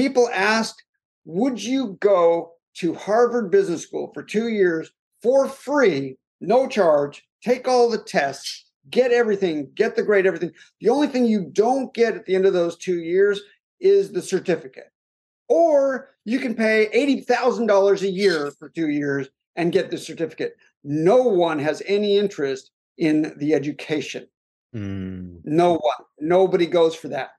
People asked, would you go to Harvard Business School for 2 years for free, no charge, take all the tests, get everything, get the grade, everything. The only thing you don't get at the end of those 2 years is the certificate. Or you can pay $80,000 a year for 2 years and get the certificate. No one has any interest in the education. Mm. No one. Nobody goes for that.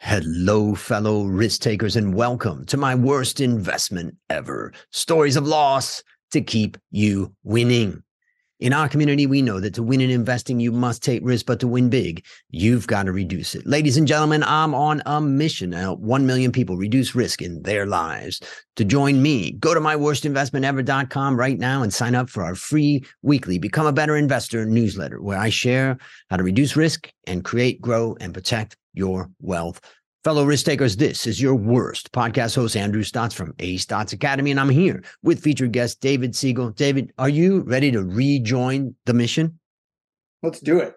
Hello, fellow risk takers, and welcome to My Worst Investment Ever. Stories of loss to keep you winning. In our community, we know that to win in investing, you must take risk, but to win big, you've got to reduce it. Ladies and gentlemen, I'm on a mission to help 1 million people reduce risk in their lives. To join me, go to myworstinvestmentever.com right now and sign up for our free weekly Become a Better Investor newsletter, where I share how to reduce risk and create, grow, and protect your wealth. Fellow risk takers, this is your worst podcast host, Andrew Stotz from A. Stotz Academy, and I'm here with featured guest David Siegel. David, are you ready to rejoin the mission? Let's do it.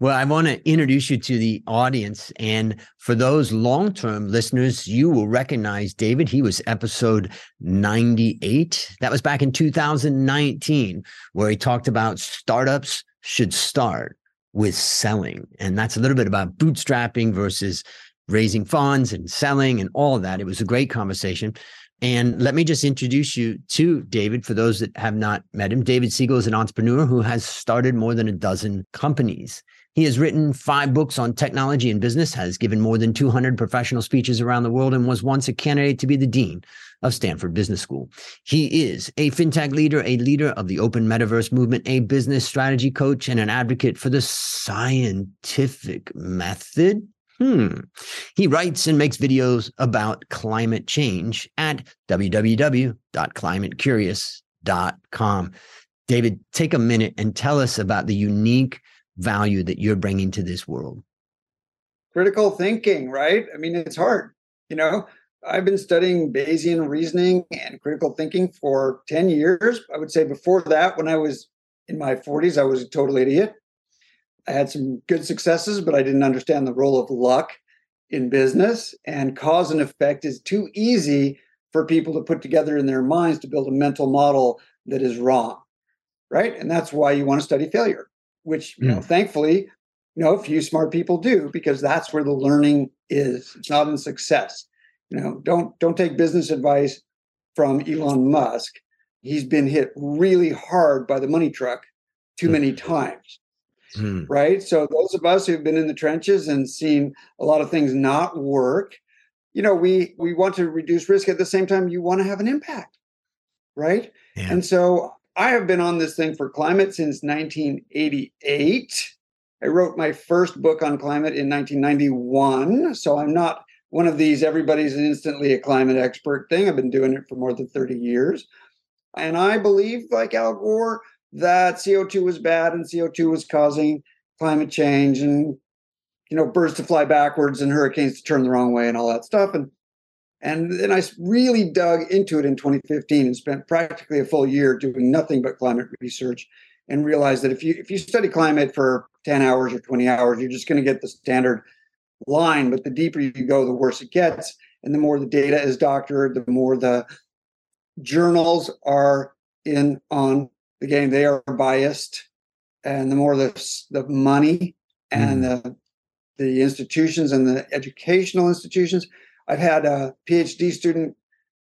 Well, I want to introduce you to the audience, and for those long-term listeners, you will recognize David. He was episode 98. That was back in 2019, where he talked about startups should start with selling. And that's a little bit about bootstrapping versus raising funds and selling and all of that. It was a great conversation. And let me just introduce you to David for those that have not met him. David Siegel is an entrepreneur who has started more than a dozen companies. He has written 5 books on technology and business, has given more than 200 professional speeches around the world, and was once a candidate to be the dean of Stanford Business School. He is a fintech leader, a leader of the open metaverse movement, a business strategy coach, and an advocate for the scientific method. He writes and makes videos about climate change at www.climatecurious.com. David, take a minute and tell us about the unique value that you're bringing to this world. Critical thinking, right? I mean, it's hard. You know, I've been studying Bayesian reasoning and critical thinking for 10 years. I would say before that, when I was in my 40s, I was a total idiot. I had some good successes, but I didn't understand the role of luck in business. And cause and effect is too easy for people to put together in their minds to build a mental model that is wrong, right? And that's why you want to study failure, which, you know, thankfully, you know, few smart people do, because that's where the learning is. It's not in success. You know, don't take business advice from Elon Musk. He's been hit really hard by the money truck too many times, right? So those of us who've been in the trenches and seen a lot of things not work, you know, we want to reduce risk. At the same time, you want to have an impact, right? Yeah. And so I have been on this thing for climate since 1988. I wrote my first book on climate in 1991. So I'm not one of these everybody's instantly a climate expert thing. I've been doing it for more than 30 years. And I believe, like Al Gore, that CO2 was bad and CO2 was causing climate change and, you know, birds to fly backwards and hurricanes to turn the wrong way and all that stuff. And then I really dug into it in 2015 and spent practically a full year doing nothing but climate research, and realized that if you study climate for 10 hours or 20 hours, you're just going to get the standard line. But the deeper you go, the worse it gets. And the more the data is doctored, the more the journals are in on the game. They are biased. And the more the money and the institutions and the educational institutions. I've had a PhD student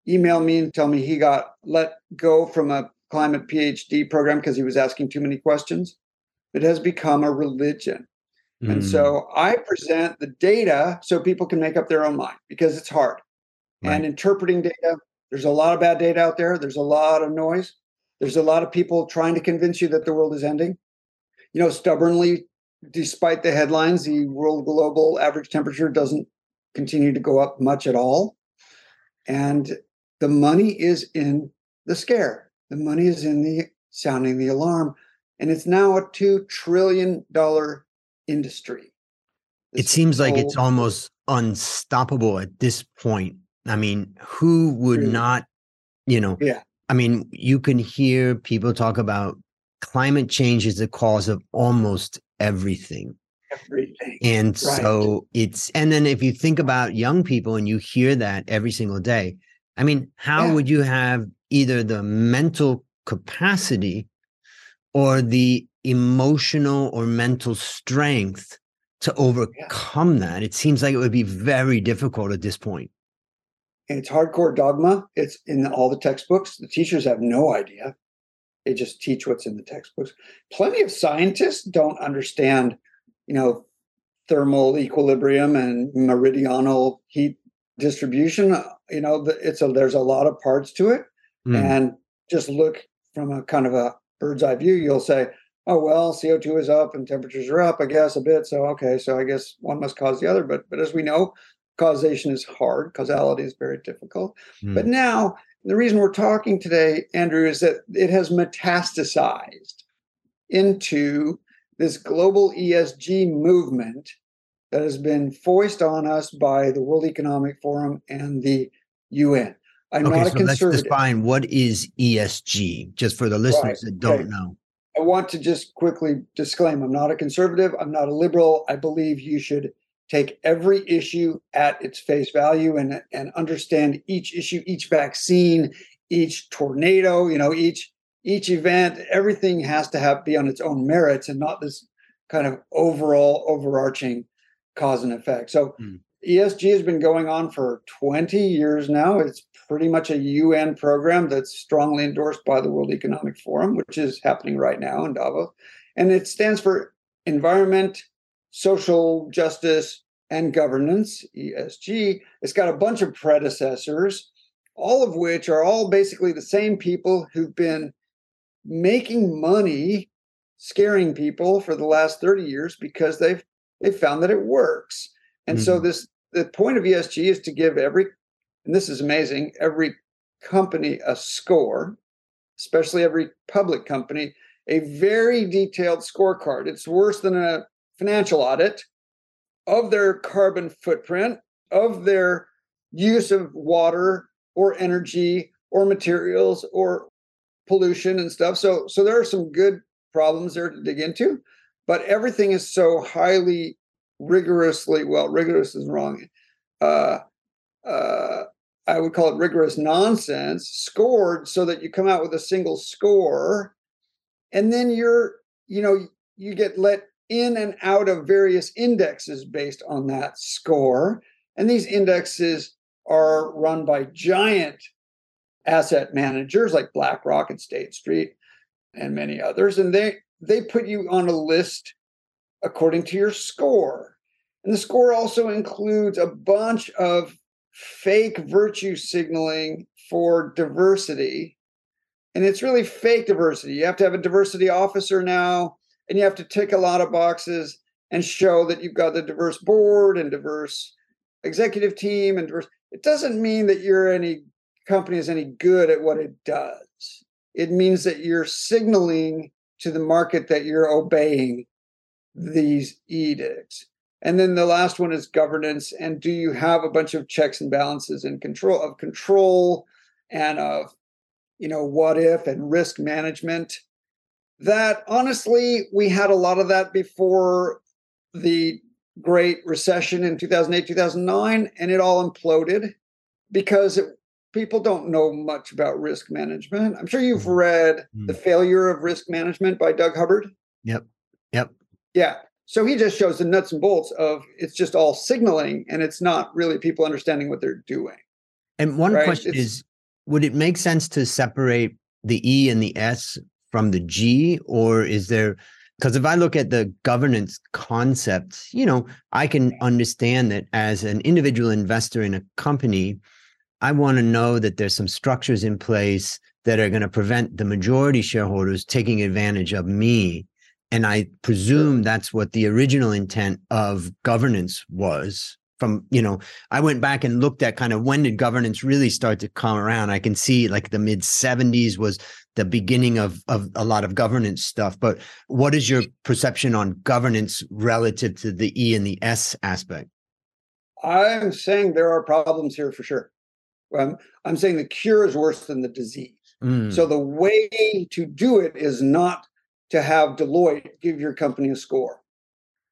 email me and tell me he got let go from a climate PhD program because he was asking too many questions. It has become a religion. And so I present the data so people can make up their own mind, because it's hard. Right. And interpreting data, there's a lot of bad data out there. There's a lot of noise. There's a lot of people trying to convince you that the world is ending. You know, stubbornly, despite the headlines, the world global average temperature doesn't continue to go up much at all. And the money is in the scare. The money is in the sounding the alarm. And it's now a $2 trillion industry. It seems like it's almost unstoppable at this point. I mean, who would not, you know, I mean, you can hear people talk about climate change is the cause of almost everything. everything. And right. So it's, and then if you think about young people and you hear that every single day, I mean, how would you have either the mental capacity or the emotional or mental strength to overcome that? It seems like it would be very difficult at this point. And it's hardcore dogma. It's in all the textbooks. The teachers have no idea. They just teach what's in the textbooks. Plenty of scientists don't understand, you know, thermal equilibrium and meridional heat distribution. You know, there's a lot of parts to it. Mm. And just look from a kind of a bird's eye view, you'll say, oh, well, CO2 is up and temperatures are up, I guess, a bit. So, okay, so I guess one must cause the other. But as we know, causation is hard. Causality is very difficult. Mm. But now, the reason we're talking today, Andrew, is that it has metastasized into this global ESG movement that has been foisted on us by the World Economic Forum and the UN. I'm not a conservative. Let's define what is ESG, just for the listeners that don't know. I want to just quickly disclaim, I'm not a conservative. I'm not a liberal. I believe you should take every issue at its face value and understand each issue, each vaccine, each tornado, you know, each event. Everything has to be on its own merits and not this kind of overall overarching cause and effect. So ESG has been going on for 20 years now. It's pretty much a UN program that's strongly endorsed by the World Economic Forum, which is happening right now in Davos. And it stands for environment, social justice, and governance, ESG. It's got a bunch of predecessors, all of which are all basically the same people who've been making money, scaring people for the last 30 years because they've found that it works. And so the point of ESG is to give every company a score, especially every public company, a very detailed scorecard. It's worse than a financial audit of their carbon footprint, of their use of water or energy or materials or pollution and stuff. So there are some good problems there to dig into, but everything is so highly rigorous is wrong. I would call it rigorous nonsense, scored so that you come out with a single score, and then you get let in and out of various indexes based on that score. And these indexes are run by giant asset managers like BlackRock and State Street and many others. And they put you on a list according to your score. And the score also includes a bunch of fake virtue signaling for diversity. And it's really fake diversity. You have to have a diversity officer now, and you have to tick a lot of boxes and show that you've got the diverse board and diverse executive team and diverse. It doesn't mean that any company is any good at what it does. It means that you're signaling to the market that you're obeying these edicts. And then the last one is governance. And do you have a bunch of checks and balances and control and of, you know, what if and risk management? That honestly, we had a lot of that before the Great Recession in 2008, 2009, and it all imploded because people don't know much about risk management. I'm sure you've read The Failure of Risk Management by Doug Hubbard. Yep. Yeah. So he just shows the nuts and bolts of it's just all signaling and it's not really people understanding what they're doing. And one question is, would it make sense to separate the E and the S from the G, or is there, because if I look at the governance concept, you know, I can understand that as an individual investor in a company, I want to know that there's some structures in place that are going to prevent the majority shareholders taking advantage of me. And I presume that's what the original intent of governance was. From, you know, I went back and looked at kind of when did governance really start to come around. I can see like the mid 70s was the beginning of a lot of governance stuff. But what is your perception on governance relative to the E and the S aspect? I'm saying there are problems here for sure. I'm saying the cure is worse than the disease. So the way to do it is not to have Deloitte give your company a score.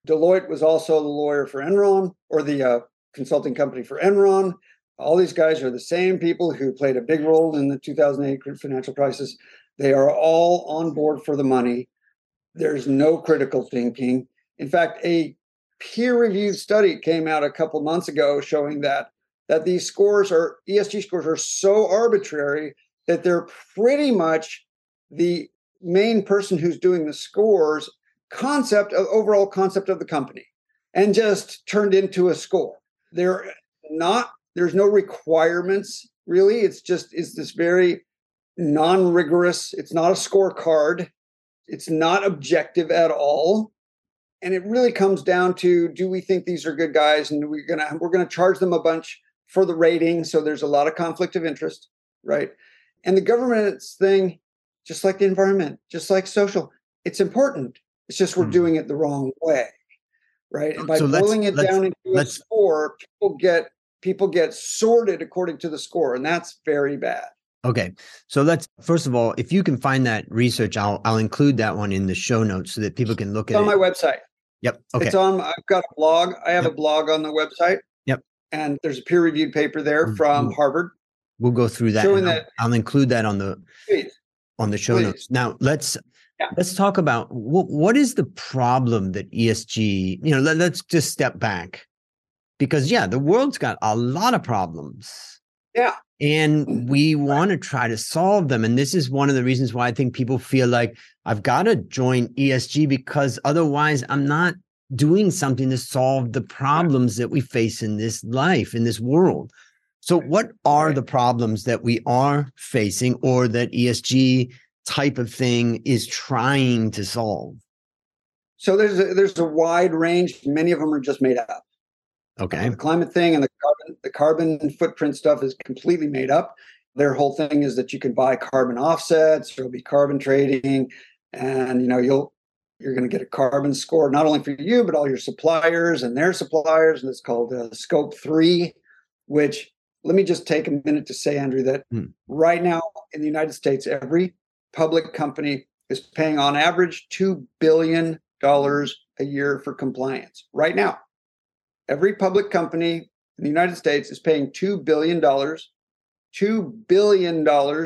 Deloitte was also the lawyer for Enron, or the consulting company for Enron. All these guys are the same people who played a big role in the 2008 financial crisis. They are all on board for the money. There's no critical thinking. In fact, a peer-reviewed study came out a couple months ago showing that these scores are, ESG scores are so arbitrary that they're pretty much the main person who's doing the scores overall concept of the company, and just turned into a score. There's no requirements really. It's this very non-rigorous, it's not a scorecard. It's not objective at all. And it really comes down to, do we think these are good guys? And we're going to charge them a bunch for the rating. So there's a lot of conflict of interest, right? And the government's thing, just like the environment, just like social, it's important. It's just we're doing it the wrong way, right? And by pulling it down into a score, people get sorted according to the score, and that's very bad. Okay. So let's, first of all, if you can find that research, I'll include that one in the show notes so that people can look at it. It's on my website. Yep. Okay. I've got a blog. I have a blog on the website. Yep. And there's a peer-reviewed paper there from Harvard. We'll go through that. I'll include that on the show notes. Now let's talk about what is the problem that ESG, let's just step back, because the world's got a lot of problems. Yeah. And we want to try to solve them. And this is one of the reasons why I think people feel like I've got to join ESG, because otherwise I'm not doing something to solve the problems that we face in this life, in this world. So what are the problems that we are facing, or that ESG type of thing is trying to solve? So there's a wide range. Many of them are just made up. Okay. The climate thing and the carbon footprint stuff is completely made up. Their whole thing is that you can buy carbon offsets. There'll be carbon trading, and you're going to get a carbon score not only for you but all your suppliers and their suppliers, and it's called Scope 3, which. Let me just take a minute to say, Andrew, that right now in the United States, every public company is paying on average $2 billion a year for compliance. Right now, every public company in the United States is paying $2 billion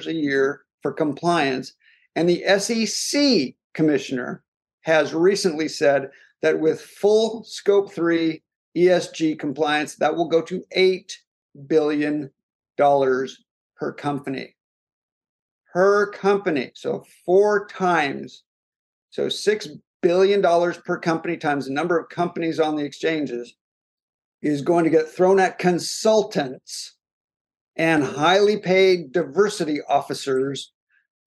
a year for compliance. And the SEC commissioner has recently said that with full Scope 3 ESG compliance, that will go to $8 billion per company. So 4 times. So $6 billion per company times the number of companies on the exchanges is going to get thrown at consultants and highly paid diversity officers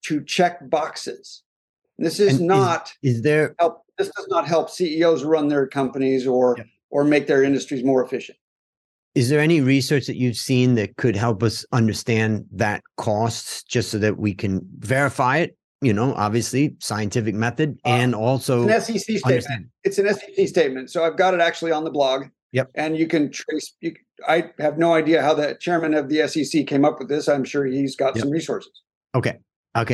to check boxes. This does not help CEOs run their companies or make their industries more efficient. Is there any research that you've seen that could help us understand that cost, just so that we can verify it? Obviously scientific method, and also an SEC statement. It's an SEC statement. So I've got it actually on the blog. Yep. And you can trace. I have no idea how the chairman of the SEC came up with this. I'm sure he's got some resources. Okay.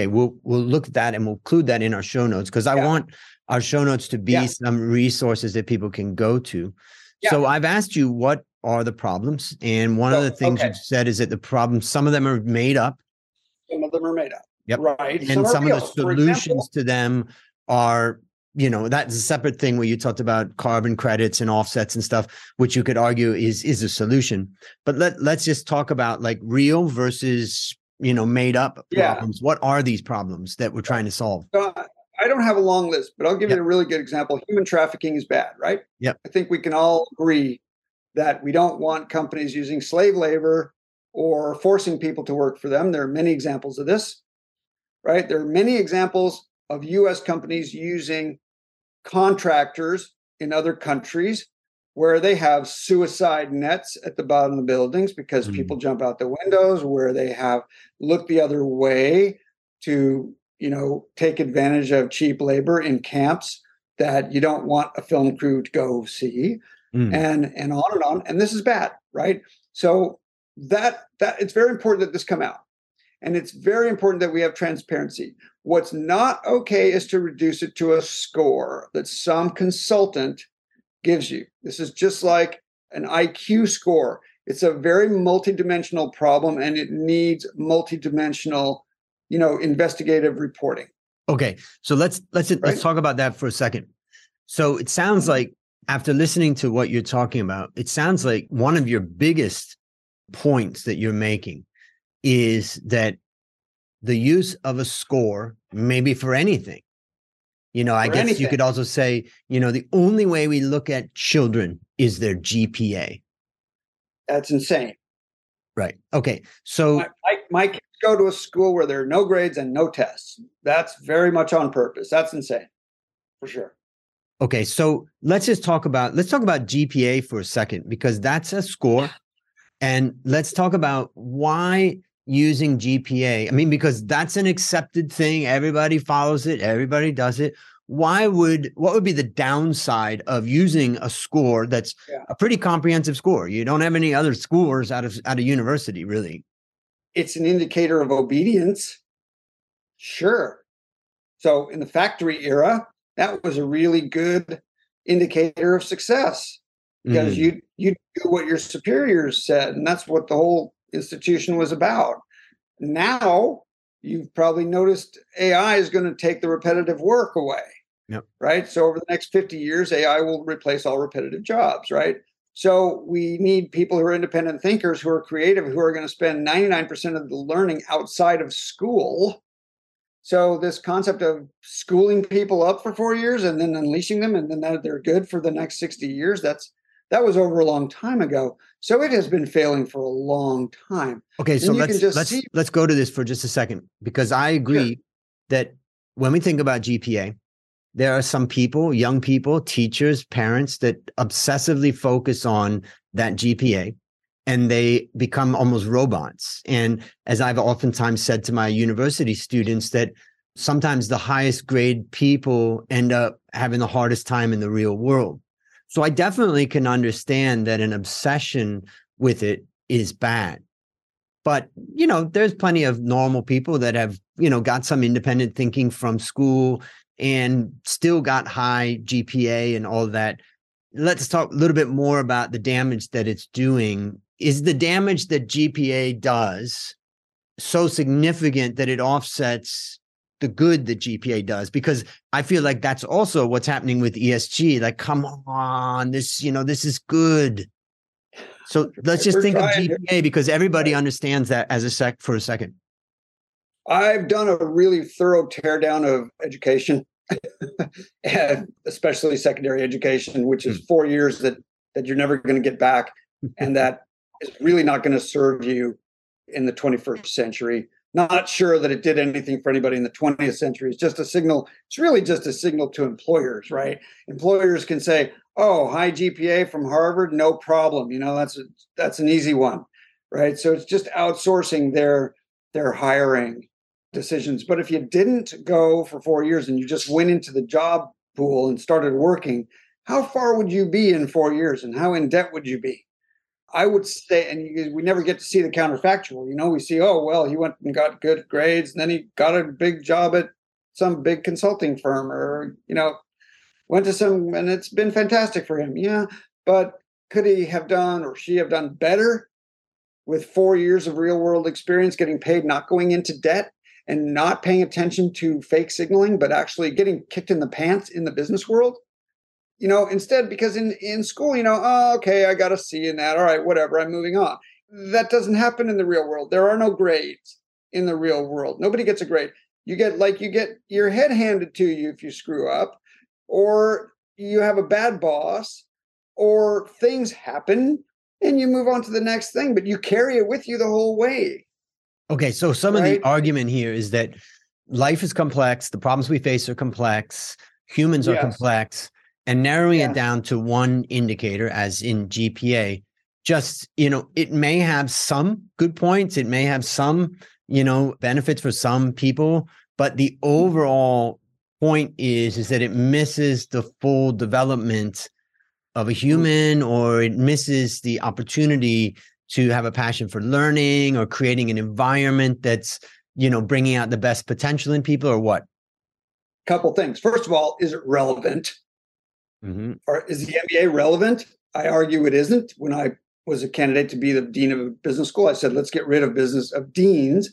We'll look at that, and we'll include that in our show notes, because I want our show notes to be some resources that people can go to. Yeah. So I've asked you what are the problems, and one of the things you've said is that the problems, some of them are made up. Some of them are made up. Yep. Right. And some of the solutions to them are, that's a separate thing where you talked about carbon credits and offsets and stuff, which you could argue is a solution. But let's just talk about like real versus, made up problems. What are these problems that we're trying to solve? I don't have a long list, but I'll give you a really good example. Human trafficking is bad, right? Yep. I think we can all agree that we don't want companies using slave labor or forcing people to work for them. There are many examples of this, right? There are many examples of U.S. companies using contractors in other countries where they have suicide nets at the bottom of the buildings because people jump out the windows, where they have looked the other way to take advantage of cheap labor in camps that you don't want a film crew to go see, and on and on. And this is bad, right? So that it's very important that this come out. And it's very important that we have transparency. What's not okay is to reduce it to a score that some consultant gives you. This is just like an IQ score. It's a very multidimensional problem, and it needs multidimensional, investigative reporting. Okay, so let's talk about that for a second. So it sounds like, after listening to what you're talking about, it sounds like one of your biggest points that you're making is that the use of a score, maybe for anything, you could also say, the only way we look at children is their GPA. That's insane. Right. Okay. So my kids go to a school where there are no grades and no tests. That's very much on purpose. That's insane, for sure. Okay. So let's talk about GPA for a second, because that's a score. And let's talk about why using GPA. I mean, because that's an accepted thing. Everybody follows it. Everybody does it. What would be the downside of using a score that's a pretty comprehensive score? You don't have any other scores out of university, really. It's an indicator of obedience. Sure. So in the factory era, that was a really good indicator of success, because you do what your superiors said, and that's what the whole institution was about. Now, you've probably noticed AI is going to take the repetitive work away, right? So over the next 50 years, AI will replace all repetitive jobs, right? So we need people who are independent thinkers, who are creative, who are going to spend 99% of the learning outside of school. So this concept of schooling people up for 4 years and then unleashing them, and then they're good for the next 60 years, that was over a long time ago. So it has been failing for a long time. Okay, and so let's go to this for just a second, because I agree that when we think about GPA, there are some people, young people, teachers, parents, that obsessively focus on that GPA. And they become almost robots. And as I've oftentimes said to my university students, that sometimes the highest grade people end up having the hardest time in the real world. So I definitely can understand that an obsession with it is bad. But, there's plenty of normal people that have, got some independent thinking from school and still got high GPA and all that. Let's talk a little bit more about the damage that it's doing. Is the damage that GPA does so significant that it offsets the good that GPA does? Because I feel like that's also what's happening with ESG. Like, come on, this, this is good. So let's just think of GPA, because everybody understands that for a second. I've done a really thorough teardown of education, especially secondary education, which is 4 years that you're never going to get back. And that is really not going to serve you in the 21st century. Not sure that it did anything for anybody in the 20th century. It's just a signal. It's really just a signal to employers, right? Employers can say, oh, high GPA from Harvard, no problem. That's an easy one, right? So it's just outsourcing their hiring decisions. But if you didn't go for 4 years and you just went into the job pool and started working, how far would you be in 4 years, and how in debt would you be? I would say, and we never get to see the counterfactual, we see, oh, well, he went and got good grades, and then he got a big job at some big consulting firm, or, went to some, and it's been fantastic for him. Yeah, but could he have done, or she have done better with 4 years of real world experience, getting paid, not going into debt, and not paying attention to fake signaling, but actually getting kicked in the pants in the business world? Instead, because in school, oh, okay, I got a C in that. All right, whatever, I'm moving on. That doesn't happen in the real world. There are no grades in the real world. Nobody gets a grade. You get your head handed to you if you screw up, or you have a bad boss, or things happen and you move on to the next thing, but you carry it with you the whole way. Okay, so some of the argument here is that life is complex. The problems we face are complex. Humans are complex. And narrowing it down to one indicator, as in GPA, just, it may have some good points. It may have some, benefits for some people. But the overall point is that it misses the full development of a human, or it misses the opportunity to have a passion for learning, or creating an environment that's, bringing out the best potential in people, or what? Couple things. First of all, is it relevant? Mm-hmm. Is the MBA relevant? I argue it isn't. When I was a candidate to be the dean of a business school, I said, let's get rid of deans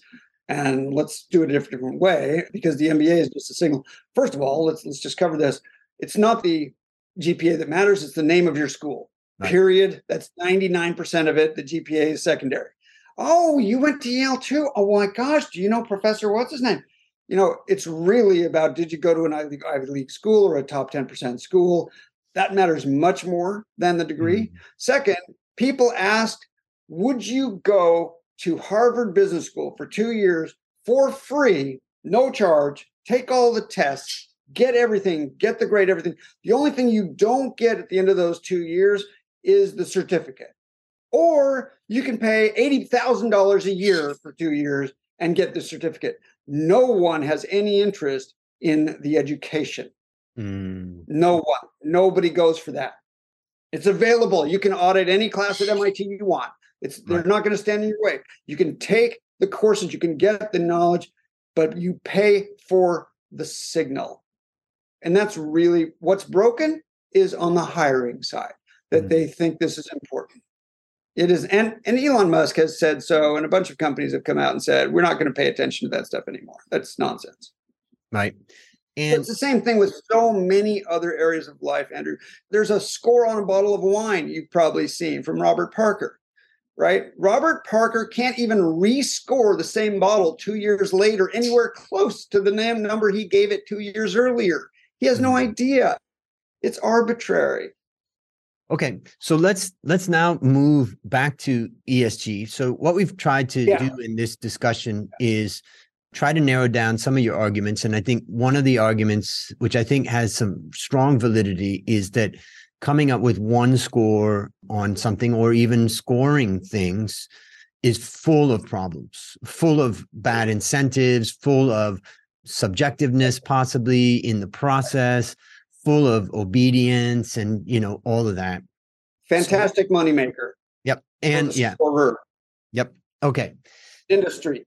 and let's do it a different way, because the MBA is just a signal. First of all, let's just cover this. It's not the GPA that matters. It's the name of your school, period. That's 99% of it. The GPA is secondary. Oh, you went to Yale too? Oh my gosh, do you know Professor what's his name? You know, it's really about, did you go to an Ivy League school or a top 10% school? That matters much more than the degree. Mm-hmm. Second, people asked, would you go to Harvard Business School for 2 years for free, no charge, take all the tests, get everything, get the grade, everything. The only thing you don't get at the end of those 2 years is the certificate. Or you can pay $80,000 a year for 2 years and get the certificate. No one has any interest in the education. Mm. No one. Nobody goes for that. It's available. You can audit any class at MIT you want. They're not going to stand in your way. You can take the courses. You can get the knowledge, but you pay for the signal. And that's really what's broken is on the hiring side, that they think this is important. It is. And Elon Musk has said so, and a bunch of companies have come out and said, we're not going to pay attention to that stuff anymore. That's nonsense. Right. And it's the same thing with so many other areas of life, Andrew. There's a score on a bottle of wine you've probably seen from Robert Parker, right? Robert Parker can't even rescore the same bottle 2 years later anywhere close to the number he gave it 2 years earlier. He has no idea. It's arbitrary. Okay, so let's now move back to ESG. So what we've tried to do in this discussion is try to narrow down some of your arguments. And I think one of the arguments, which I think has some strong validity, is that coming up with one score on something or even scoring things is full of problems, full of bad incentives, full of subjectiveness possibly in the process, full of obedience and, you know, all of that. Fantastic moneymaker. Yep. And scorer. Yep. Okay. Industry.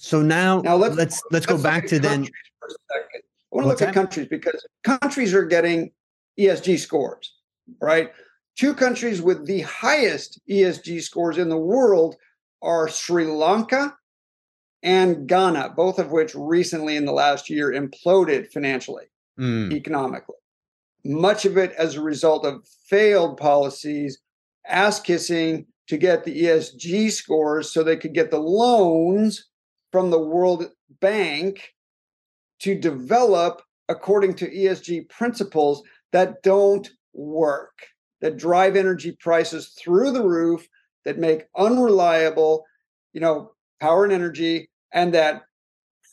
So now let's go back to then. For a second. I want to look at countries, because countries are getting ESG scores, right? Two countries with the highest ESG scores in the world are Sri Lanka and Ghana, both of which recently in the last year imploded financially, economically. Much of it as a result of failed policies, ass-kissing to get the ESG scores so they could get the loans from the World Bank to develop according to ESG principles that don't work, that drive energy prices through the roof, that make unreliable, power and energy, and that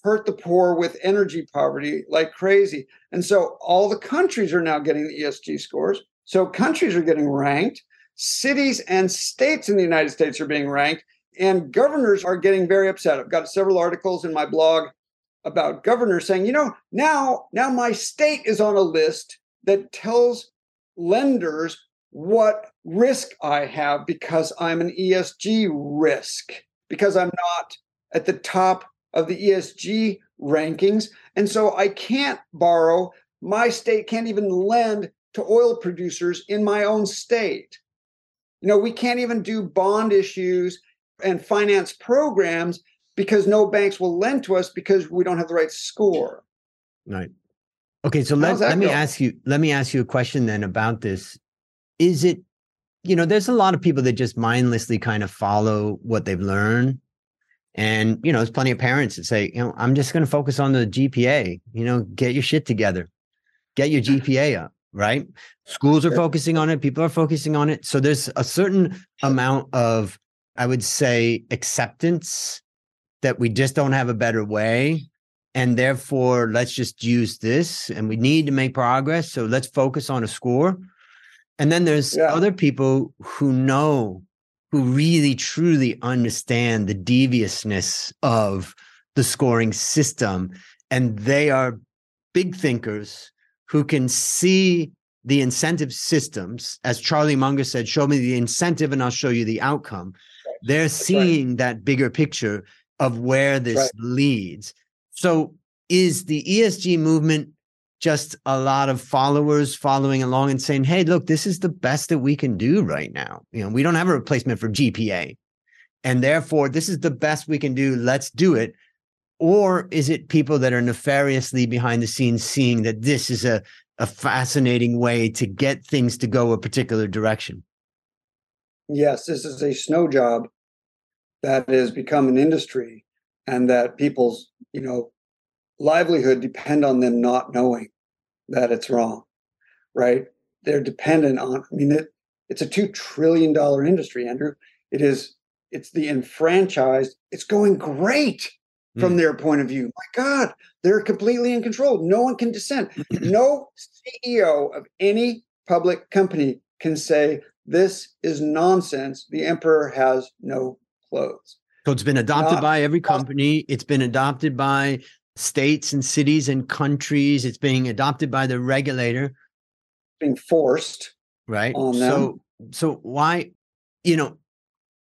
hurt the poor with energy poverty like crazy. And so all the countries are now getting the ESG scores. So countries are getting ranked. Cities and states in the United States are being ranked. And governors are getting very upset. I've got several articles in my blog about governors saying, now my state is on a list that tells lenders what risk I have because I'm an ESG risk, because I'm not at the top of the ESG rankings. And so I can't borrow. My state can't even lend to oil producers in my own state. We can't even do bond issues and finance programs because no banks will lend to us because we don't have the right score. Right. Okay, so let me ask you a question then about this. Is it, there's a lot of people that just mindlessly kind of follow what they've learned. And, there's plenty of parents that say, I'm just going to focus on the GPA, get your shit together, get your GPA up, right? Schools are focusing on it. People are focusing on it. So there's a certain amount of, I would say, acceptance that we just don't have a better way. And therefore, let's just use this, and we need to make progress. So let's focus on a score. And then there's other people who really, truly understand the deviousness of the scoring system. And they are big thinkers who can see the incentive systems. As Charlie Munger said, show me the incentive and I'll show you the outcome. Right. They're seeing that bigger picture of where this leads. So is the ESG movement just a lot of followers following along and saying, hey, look, this is the best that we can do right now. You know, we don't have a replacement for GPA, and therefore this is the best we can do. Let's do it. Or is it people that are nefariously behind the scenes seeing that this is a fascinating way to get things to go a particular direction? Yes, this is a snow job that has become an industry, and that people's, you know, livelihood depend on them not knowing that it's wrong, right? They're dependent on, I mean, it's a $2 trillion industry, Andrew. It's the enfranchised. It's going great from their point of view. My God, they're completely in control. No one can dissent. No CEO of any public company can say, this is nonsense. The emperor has no clothes. So it's been adopted by every company. It's been adopted by states and cities and countries. It's being adopted by the regulator. Being forced. Right. On them. So why, you know,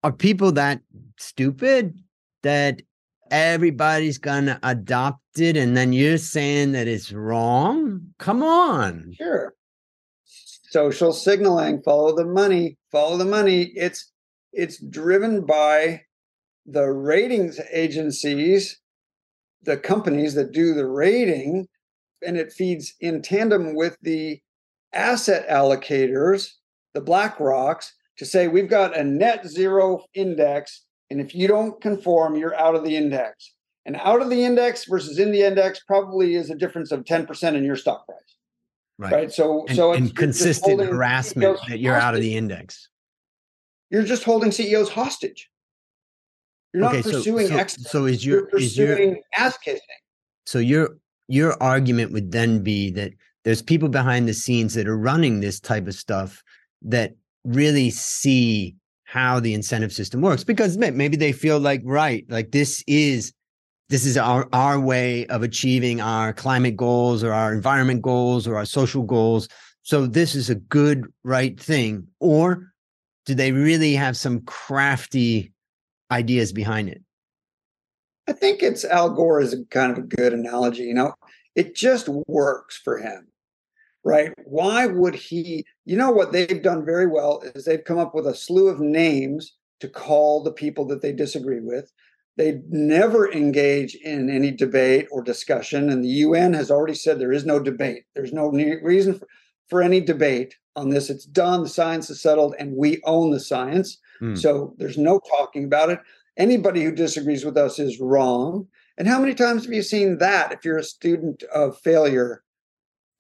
are people that stupid that everybody's going to adopt it, and then you're saying that it's wrong? Come on. Sure. Social signaling, follow the money. It's driven by the ratings agencies, the companies that do the rating, and it feeds in tandem with the asset allocators, the BlackRocks, to say, we've got a net zero index, and if you don't conform, you're out of the index. And out of the index versus in the index probably is a difference of 10% in your stock price. Right. So it's consistent harassment that you're hostage. Out of the index. You're just holding CEOs hostage. You're not pursuing excellence. So is your pursuing ass kissing. So your argument would then be that there's people behind the scenes that are running this type of stuff that really see how the incentive system works, because maybe they feel like, right, like this is our way of achieving our climate goals or our environment goals or our social goals. So this is a good, right thing. Or do they really have some crafty ideas behind it? I think it's Al Gore is kind of a good analogy. You know, it just works for him, right? Why would he? You know, what they've done very well is they've come up with a slew of names to call the people that they disagree with. They never engage in any debate or discussion. And the UN has already said there is no debate. There's no reason for any debate on this. It's done. The science is settled, and we own the science. So there's no talking about it. Anybody who disagrees with us is wrong. And how many times have you seen that if you're a student of failure,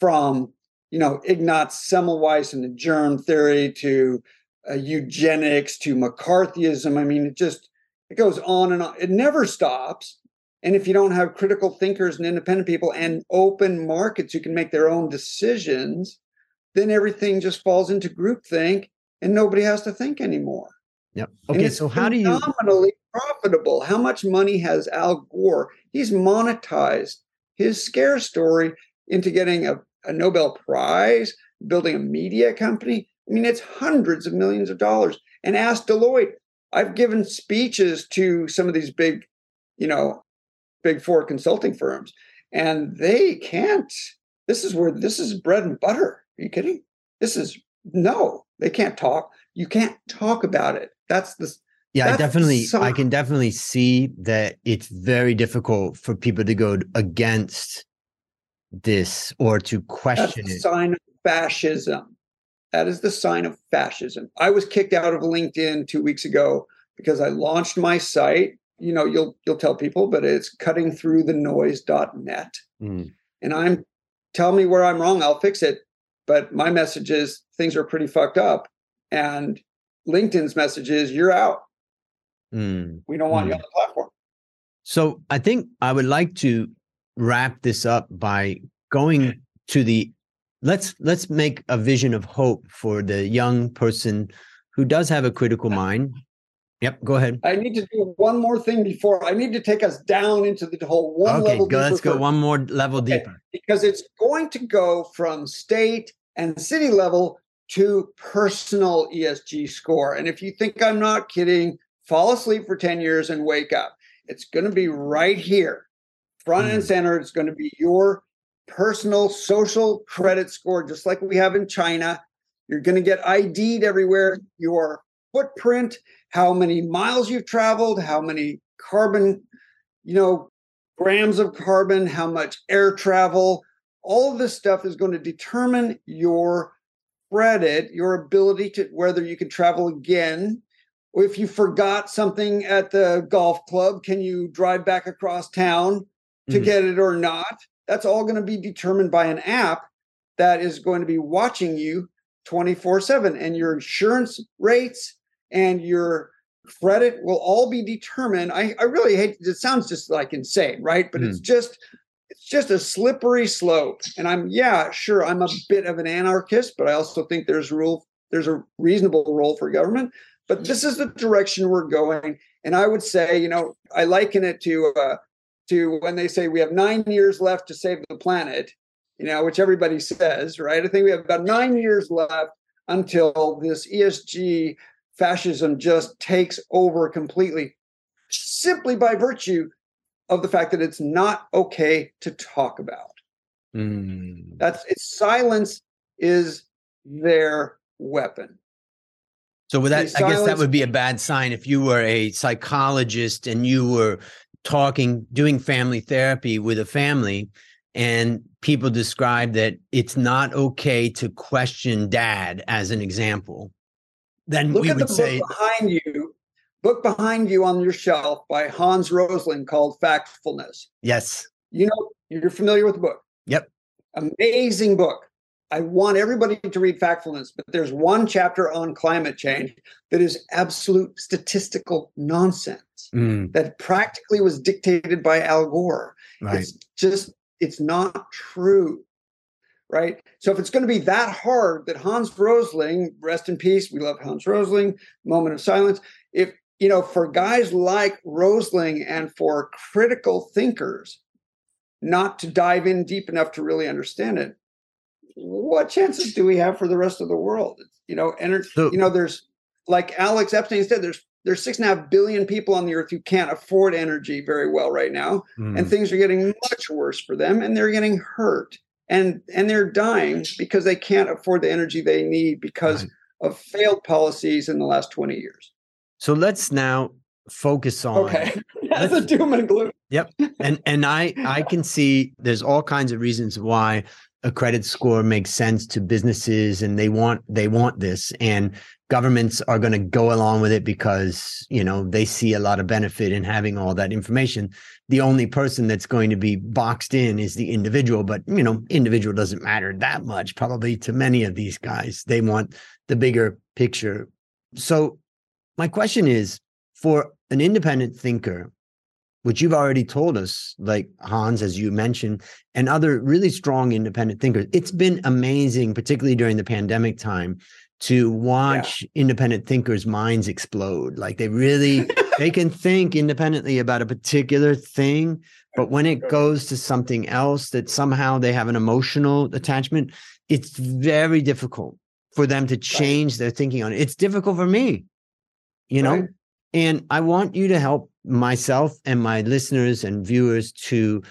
from, you know, Ignaz Semmelweis and the germ theory to eugenics to McCarthyism? I mean, it goes on and on. It never stops. And if you don't have critical thinkers and independent people and open markets who can make their own decisions, then everything just falls into groupthink and nobody has to think anymore. Yep. Okay. So how do you? Phenomenally profitable. How much money has Al Gore? He's monetized his scare story into getting a Nobel Prize, building a media company. I mean, it's hundreds of millions of dollars. And ask Deloitte. I've given speeches to some of these big, you know, big four consulting firms, and they can't. This is bread and butter. Are you kidding? They can't talk. You can't talk about it. I can definitely see that it's very difficult for people to go against this or to question it. That's the sign of fascism. That is the sign of fascism. I was kicked out of LinkedIn 2 weeks ago because I launched my site. You know, you'll tell people, but it's cuttingthroughthenoise.net. And tell me where I'm wrong, I'll fix it. But my message is things are pretty fucked up. And LinkedIn's message is you're out. We don't want you on the platform. So I think I would like to wrap this up by going to the Let's make a vision of hope for the young person who does have a critical mind. Yep, go ahead. I need to do one more thing before. I need to take us down into the whole level deeper. Okay, let's go one more level deeper. Because it's going to go from state and city level to personal ESG score. And if you think I'm not kidding, fall asleep for 10 years and wake up. It's going to be right here, front and center. It's going to be your personal social credit score, just like we have in China. You're going to get ID'd everywhere. Your footprint, how many miles you've traveled, how many carbon, grams of carbon, how much air travel. All of this stuff is going to determine your credit, your ability to whether you can travel again. If you forgot something at the golf club, can you drive back across town to get it or not? That's all going to be determined by an app that is going to be watching you 24/7. And your insurance rates and your credit will all be determined. I really hate it. It sounds just like insane, right? But it's just a slippery slope. And I'm a bit of an anarchist, but I also think there's a reasonable role for government. But this is the direction we're going. And I would say, I liken it to when they say we have 9 years left to save the planet, which everybody says, right? I think we have about 9 years left until this ESG fascism just takes over completely, simply by virtue of the fact that it's not okay to talk about. Silence is their weapon. So with that, I guess that would be a bad sign if you were a psychologist and you were doing family therapy with a family, and people describe that it's not okay to question dad as an example. Then look at the book behind you on your shelf by Hans Rosling called Factfulness. Yes. You're familiar with the book. Yep. Amazing book. I want everybody to read Factfulness, but there's one chapter on climate change that is absolute statistical nonsense that practically was dictated by Al Gore. Right. It's not true, right? So if it's going to be that hard that Hans Rosling, rest in peace, we love Hans Rosling, moment of silence. If, for guys like Rosling and for critical thinkers not to dive in deep enough to really understand it, what chances do we have for the rest of the world? There's, like Alex Epstein said, there's 6.5 billion people on the earth who can't afford energy very well right now. And things are getting much worse for them, and they're getting hurt and they're dying because they can't afford the energy they need because of failed policies in the last 20 years. So let's now focus on. Okay. That's a doom and gloom. Yep. And I can see there's all kinds of reasons why a credit score makes sense to businesses, and they want this, and governments are going to go along with it because, they see a lot of benefit in having all that information. The only person that's going to be boxed in is the individual, but, individual doesn't matter that much, probably, to many of these guys. They want the bigger picture. So my question is, for an independent thinker, which you've already told us, like Hans, as you mentioned, and other really strong independent thinkers. It's been amazing, particularly during the pandemic time, to watch independent thinkers' minds explode. Like they can think independently about a particular thing, but when it goes to something else that somehow they have an emotional attachment, it's very difficult for them to change their thinking on it. It's difficult for me, right. And I want you to help myself and my listeners and viewers to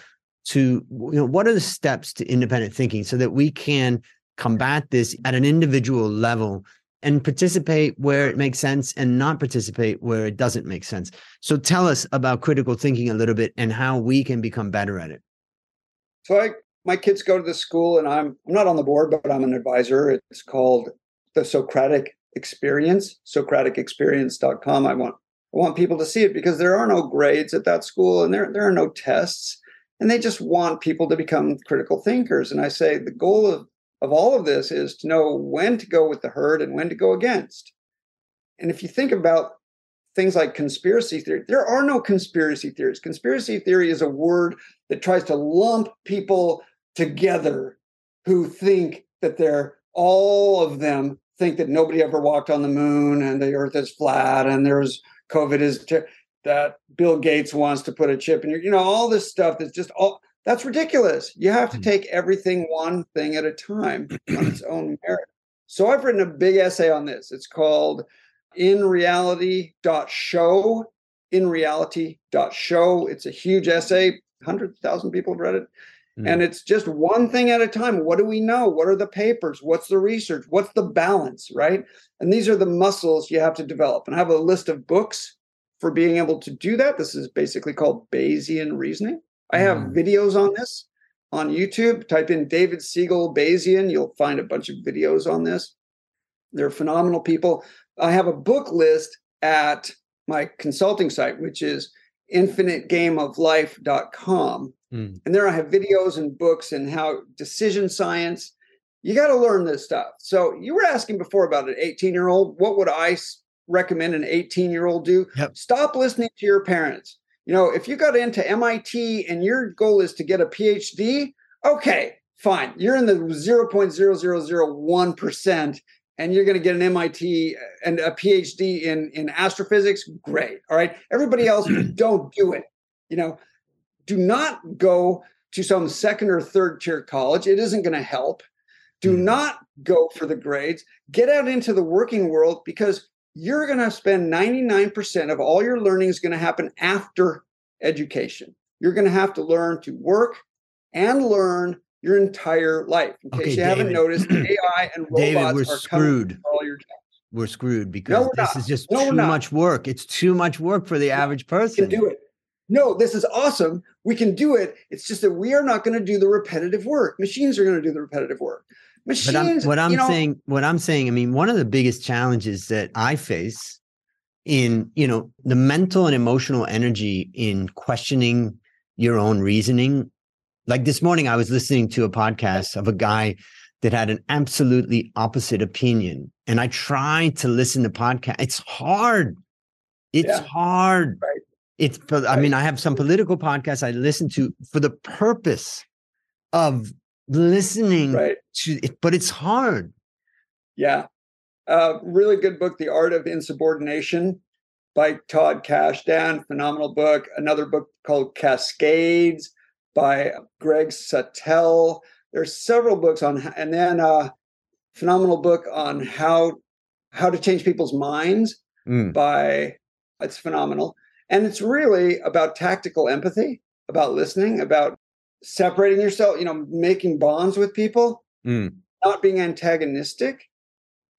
what are the steps to independent thinking so that we can combat this at an individual level and participate where it makes sense and not participate where it doesn't make sense. So tell us about critical thinking a little bit and how we can become better at it. So my kids go to the school, and I'm not on the board, but I'm an advisor. It's called the Socratic Experience, SocraticExperience.com. I want people to see it because there are no grades at that school, and there are no tests, and they just want people to become critical thinkers. And I say the goal of all of this is to know when to go with the herd and when to go against. And if you think about things like conspiracy theory, there are no conspiracy theories. Conspiracy theory is a word that tries to lump people together who think that all of them think that nobody ever walked on the moon, and the earth is flat, and there's COVID that Bill Gates wants to put a chip in your, all this stuff that's just all that's ridiculous. You have to take everything one thing at a time on its own merit. So I've written a big essay on this. It's called inreality.show, inreality.show. It's a huge essay. 100,000 people have read it. And it's just one thing at a time. What do we know? What are the papers? What's the research? What's the balance, right? And these are the muscles you have to develop. And I have a list of books for being able to do that. This is basically called Bayesian reasoning. I have videos on this on YouTube. Type in David Siegel Bayesian. You'll find a bunch of videos on this. They're phenomenal people. I have a book list at my consulting site, which is infinite game of life.com. And there I have videos and books and how decision science, you got to learn this stuff. So you were asking before about an 18-year-old. What would I recommend an 18-year-old do? Yep. Stop listening to your parents. You know, if you got into MIT and your goal is to get a PhD, okay, fine. You're in the 0.0001%. And you're going to get an MIT and a PhD in astrophysics, great. All right. Everybody else, don't do it. You know, do not go to some second or third tier college. It isn't going to help. Do not go for the grades. Get out into the working world, because you're going to spend 99% of all your learning is going to happen after education. You're going to have to learn to work and learn your entire life. In case you haven't noticed, AI and robots are screwed. Coming for all your jobs. We're screwed, because this is just too much work. It's too much work for the average person. We can do it. No, this is awesome. We can do it. It's just that we are not going to do the repetitive work. Machines are going to do the repetitive work. Machines. But what I'm saying, I mean, one of the biggest challenges that I face in, you know, the mental and emotional energy in questioning your own reasoning. Like this morning, I was listening to a podcast of a guy that had an absolutely opposite opinion. And I tried to listen to podcasts. It's hard. It's hard. Right. It's, I mean, I have some political podcasts I listen to for the purpose of listening to it, but it's hard. Yeah. Really good book, The Art of Insubordination by Todd Kashdan. Phenomenal book. Another book called Cascades by Greg Sattel. There's several books on, and then a phenomenal book on how to change people's minds by, it's phenomenal. And it's really about tactical empathy, about listening, about separating yourself, you know, making bonds with people, not being antagonistic,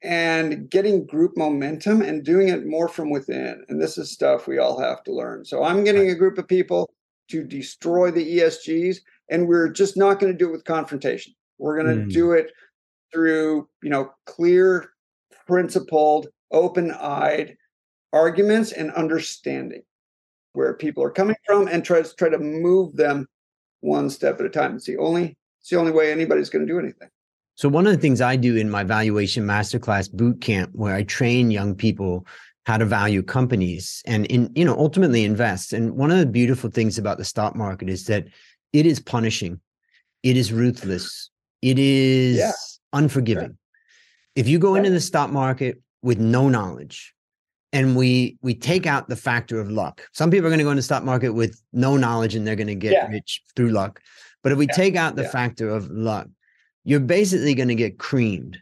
and getting group momentum and doing it more from within. And this is stuff we all have to learn. So I'm getting a group of people to destroy the ESGs. And we're just not going to do it with confrontation. We're going to do it through, you know, clear, principled, open-eyed arguments and understanding where people are coming from, and try to move them one step at a time. It's the only way anybody's going to do anything. So one of the things I do in my valuation masterclass bootcamp, where I train young people how to value companies and, in, you know, ultimately invest. And one of the beautiful things about the stock market is that it is punishing. It is ruthless. It is unforgiving. If you go into the stock market with no knowledge, and we take out the factor of luck. Some people are going to go into the stock market with no knowledge and they're going to get rich through luck. But if we take out the factor of luck, you're basically going to get creamed.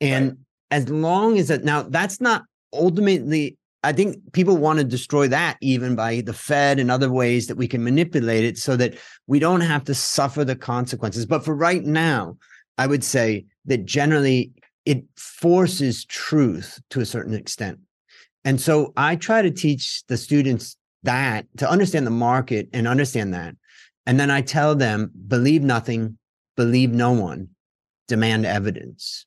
And as long as that, now that's not, ultimately, I think people want to destroy that even by the Fed and other ways that we can manipulate it so that we don't have to suffer the consequences. But for right now, I would say that generally it forces truth to a certain extent. And so I try to teach the students that, to understand the market and understand that. And then I tell them, believe nothing, believe no one, demand evidence.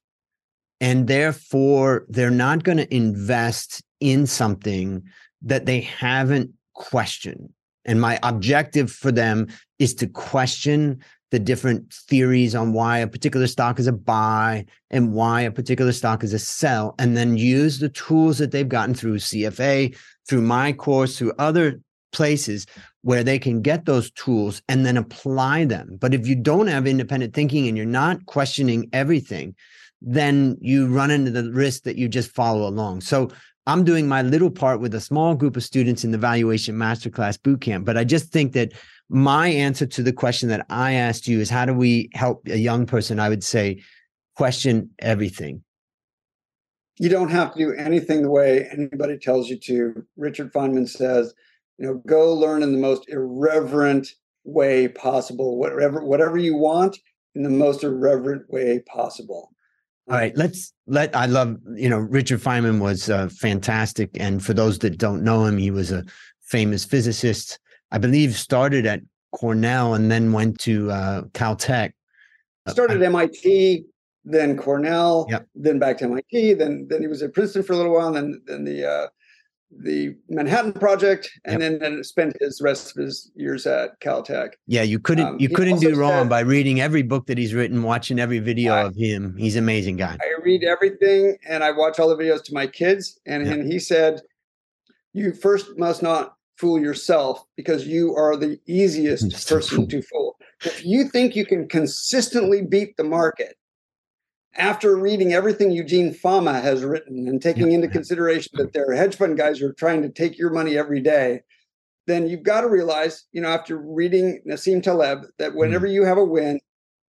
And therefore, they're not going to invest in something that they haven't questioned. And my objective for them is to question the different theories on why a particular stock is a buy and why a particular stock is a sell, and then use the tools that they've gotten through CFA, through my course, through other places where they can get those tools and then apply them. But if you don't have independent thinking and you're not questioning everything, then you run into the risk that you just follow along. So I'm doing my little part with a small group of students in the Valuation Masterclass Bootcamp. But I just think that my answer to the question that I asked you is, how do we help a young person? I would say, question everything. You don't have to do anything the way anybody tells you to. Richard Feynman says, you know, go learn in the most irreverent way possible, whatever you want, in the most irreverent way possible. All right, I love, Richard Feynman was fantastic. And for those that don't know him, he was a famous physicist, I believe started at Cornell and then went to Caltech. Started at MIT, then Cornell, yep. Then back to MIT, then he was at Princeton for a little while, and then the Manhattan Project, and yep. then spent his rest of his years at Caltech. Yeah, you couldn't do wrong by reading every book that he's written, watching every video of him. He's an amazing guy. I read everything, and I watch all the videos to my kids. And, yep. and he said, "You first must not fool yourself, because you are the easiest person to fool. If you think you can consistently beat the market after reading everything Eugene Fama has written and taking into consideration that there are hedge fund guys who are trying to take your money every day, then you've got to realize, after reading Nassim Taleb, that whenever you have a win,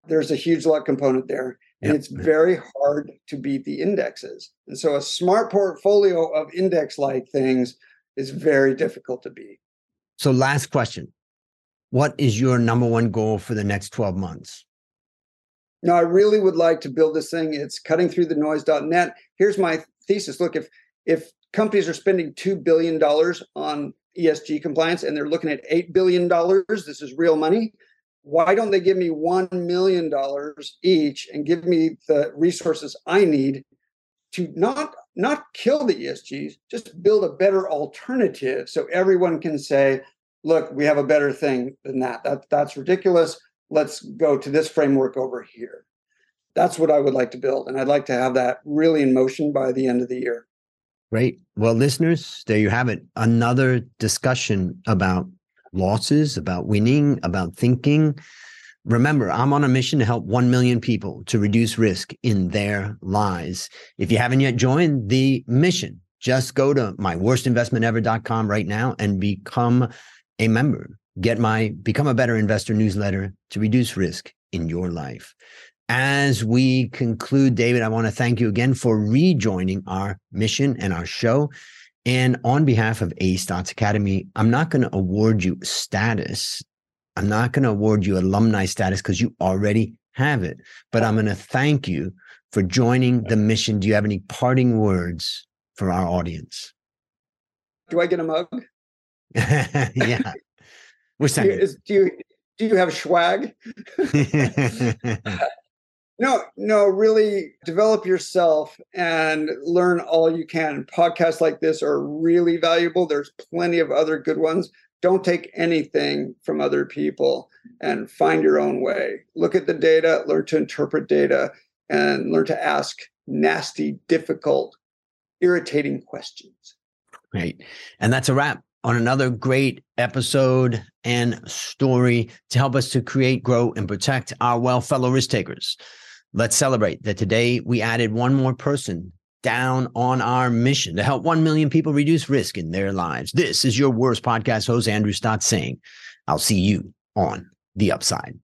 there's a huge luck component there. And it's very hard to beat the indexes. And so a smart portfolio of index-like things is very difficult to beat." So last question. What is your number one goal for the next 12 months? No, I really would like to build this thing. It's cuttingthroughthenoise.net. Here's my thesis. Look, if companies are spending $2 billion on ESG compliance and they're looking at $8 billion, this is real money, why don't they give me $1 million each and give me the resources I need to not kill the ESGs, just build a better alternative so everyone can say, look, we have a better thing than that. That's ridiculous. Let's go to this framework over here. That's what I would like to build. And I'd like to have that really in motion by the end of the year. Great. Well, listeners, there you have it. Another discussion about losses, about winning, about thinking. Remember, I'm on a mission to help 1 million people to reduce risk in their lives. If you haven't yet joined the mission, just go to myworstinvestmentever.com right now and become a member. Get my Become a Better Investor newsletter to reduce risk in your life. As we conclude, David, I want to thank you again for rejoining our mission and our show. And on behalf of A. Stotz Academy, I'm not going to award you status. I'm not going to award you alumni status because you already have it. But I'm going to thank you for joining the mission. Do you have any parting words for our audience? Do I get a mug? Yeah. Do you have swag? No, really develop yourself and learn all you can. Podcasts like this are really valuable. There's plenty of other good ones. Don't take anything from other people and find your own way. Look at the data, learn to interpret data, and learn to ask nasty, difficult, irritating questions. Right. And that's a wrap on another great episode and story to help us to create, grow, and protect our fellow risk takers. Let's celebrate that today we added one more person down on our mission to help 1 million people reduce risk in their lives. This is your worst podcast host, Andrew Stott, saying, I'll see you on the upside.